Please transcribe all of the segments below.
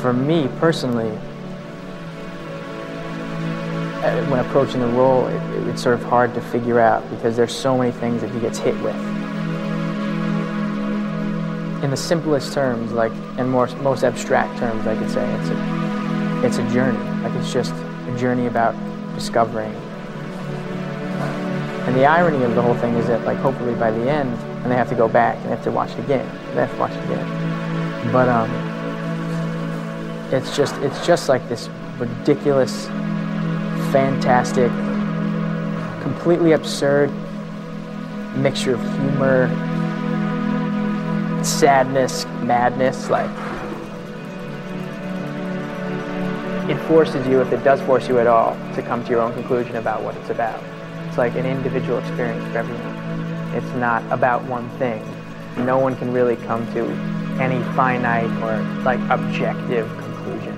for me personally, when approaching the role, it's sort of hard to figure out because there's so many things that he gets hit with. In the simplest terms, like, and most abstract terms, I could say, it's a journey. Like, it's just a journey about discovering. And the irony of the whole thing is that, like, hopefully by the end, and they have to go back, and they have to watch it again, But it's just like this ridiculous, fantastic, completely absurd mixture of humor, sadness, madness. Like, it forces you, if it does force you at all, to come to your own conclusion about what it's about. It's like an individual experience for everyone. It's not about one thing. No one can really come to any finite or, like, objective conclusion.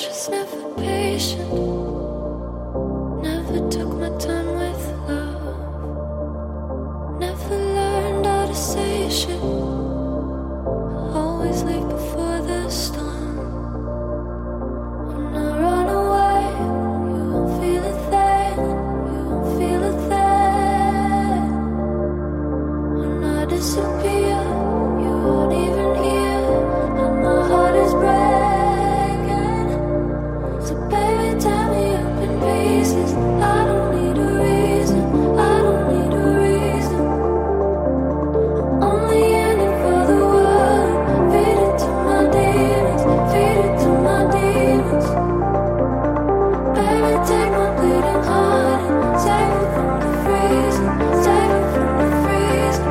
just never patient. Never took my time with love. Never learned how to say shit. Always leave before the storm. When I run away, you won't feel a thing. You won't feel a thing. When I disappear, you won't even hear. And my heart is breaking. I don't need a reason, I don't need a reason. I'm only in it for the world. Feed it to my demons, feed it to my demons. Baby, take my bleeding heart and save it from the freezing, save it from the freezing. I don't need a deeper meaning, just feed it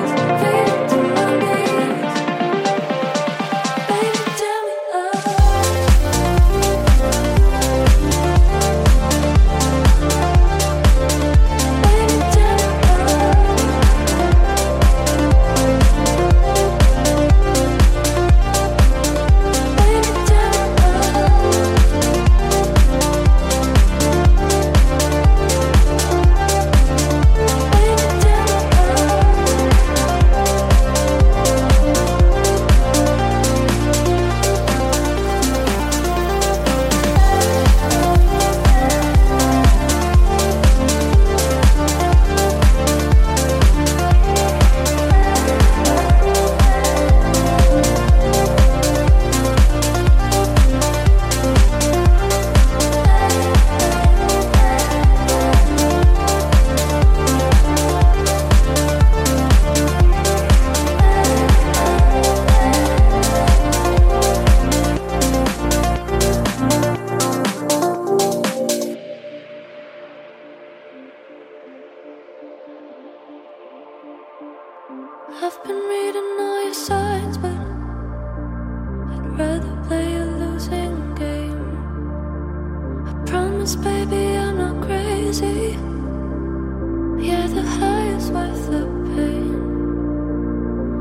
to my demons, feed it to my demons. I've been reading all your signs, but I'd rather play a losing game. I promise, baby, I'm not crazy. Yeah, the high is worth the pain.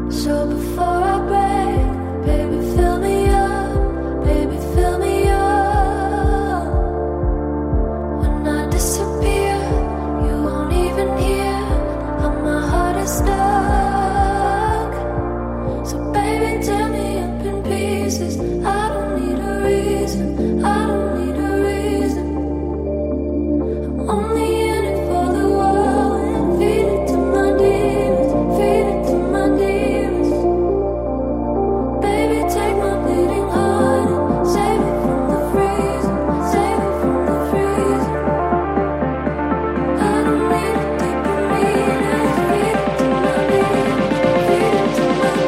So before I break, baby, fill me up. Baby, fill me up. When I disappear, you won't even hear how my heart is stuck. Tear me up in pieces. I don't need a reason. I don't need a reason. I'm only in it for the world. Feed it to my demons. Feed it to my demons. Baby, take my bleeding heart and save it from the freezing. Save it from the freezing. I don't need a deeper meaning. Feed it to my demons. Feed it to my demons. Baby, tell me how.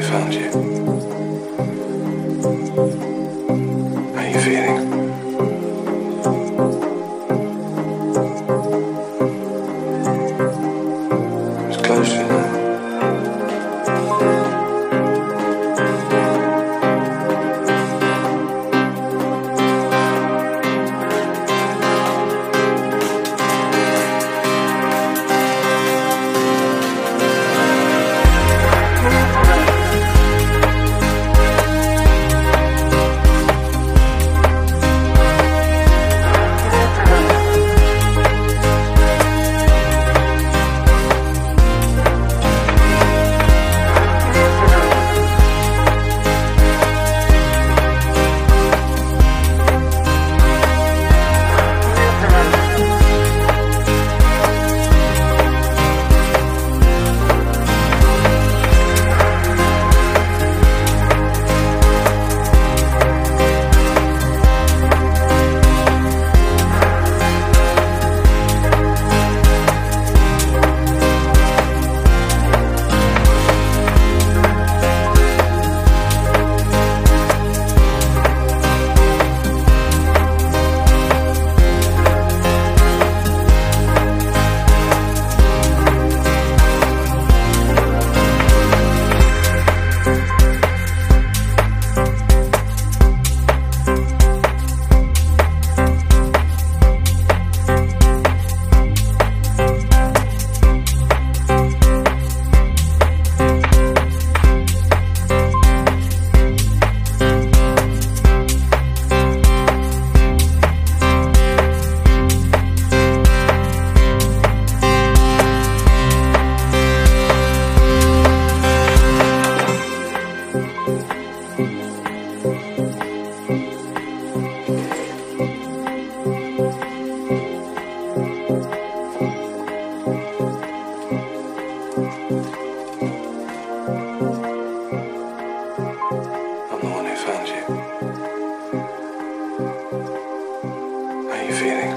who found you. How are you feeling? It's close to now. Feeling.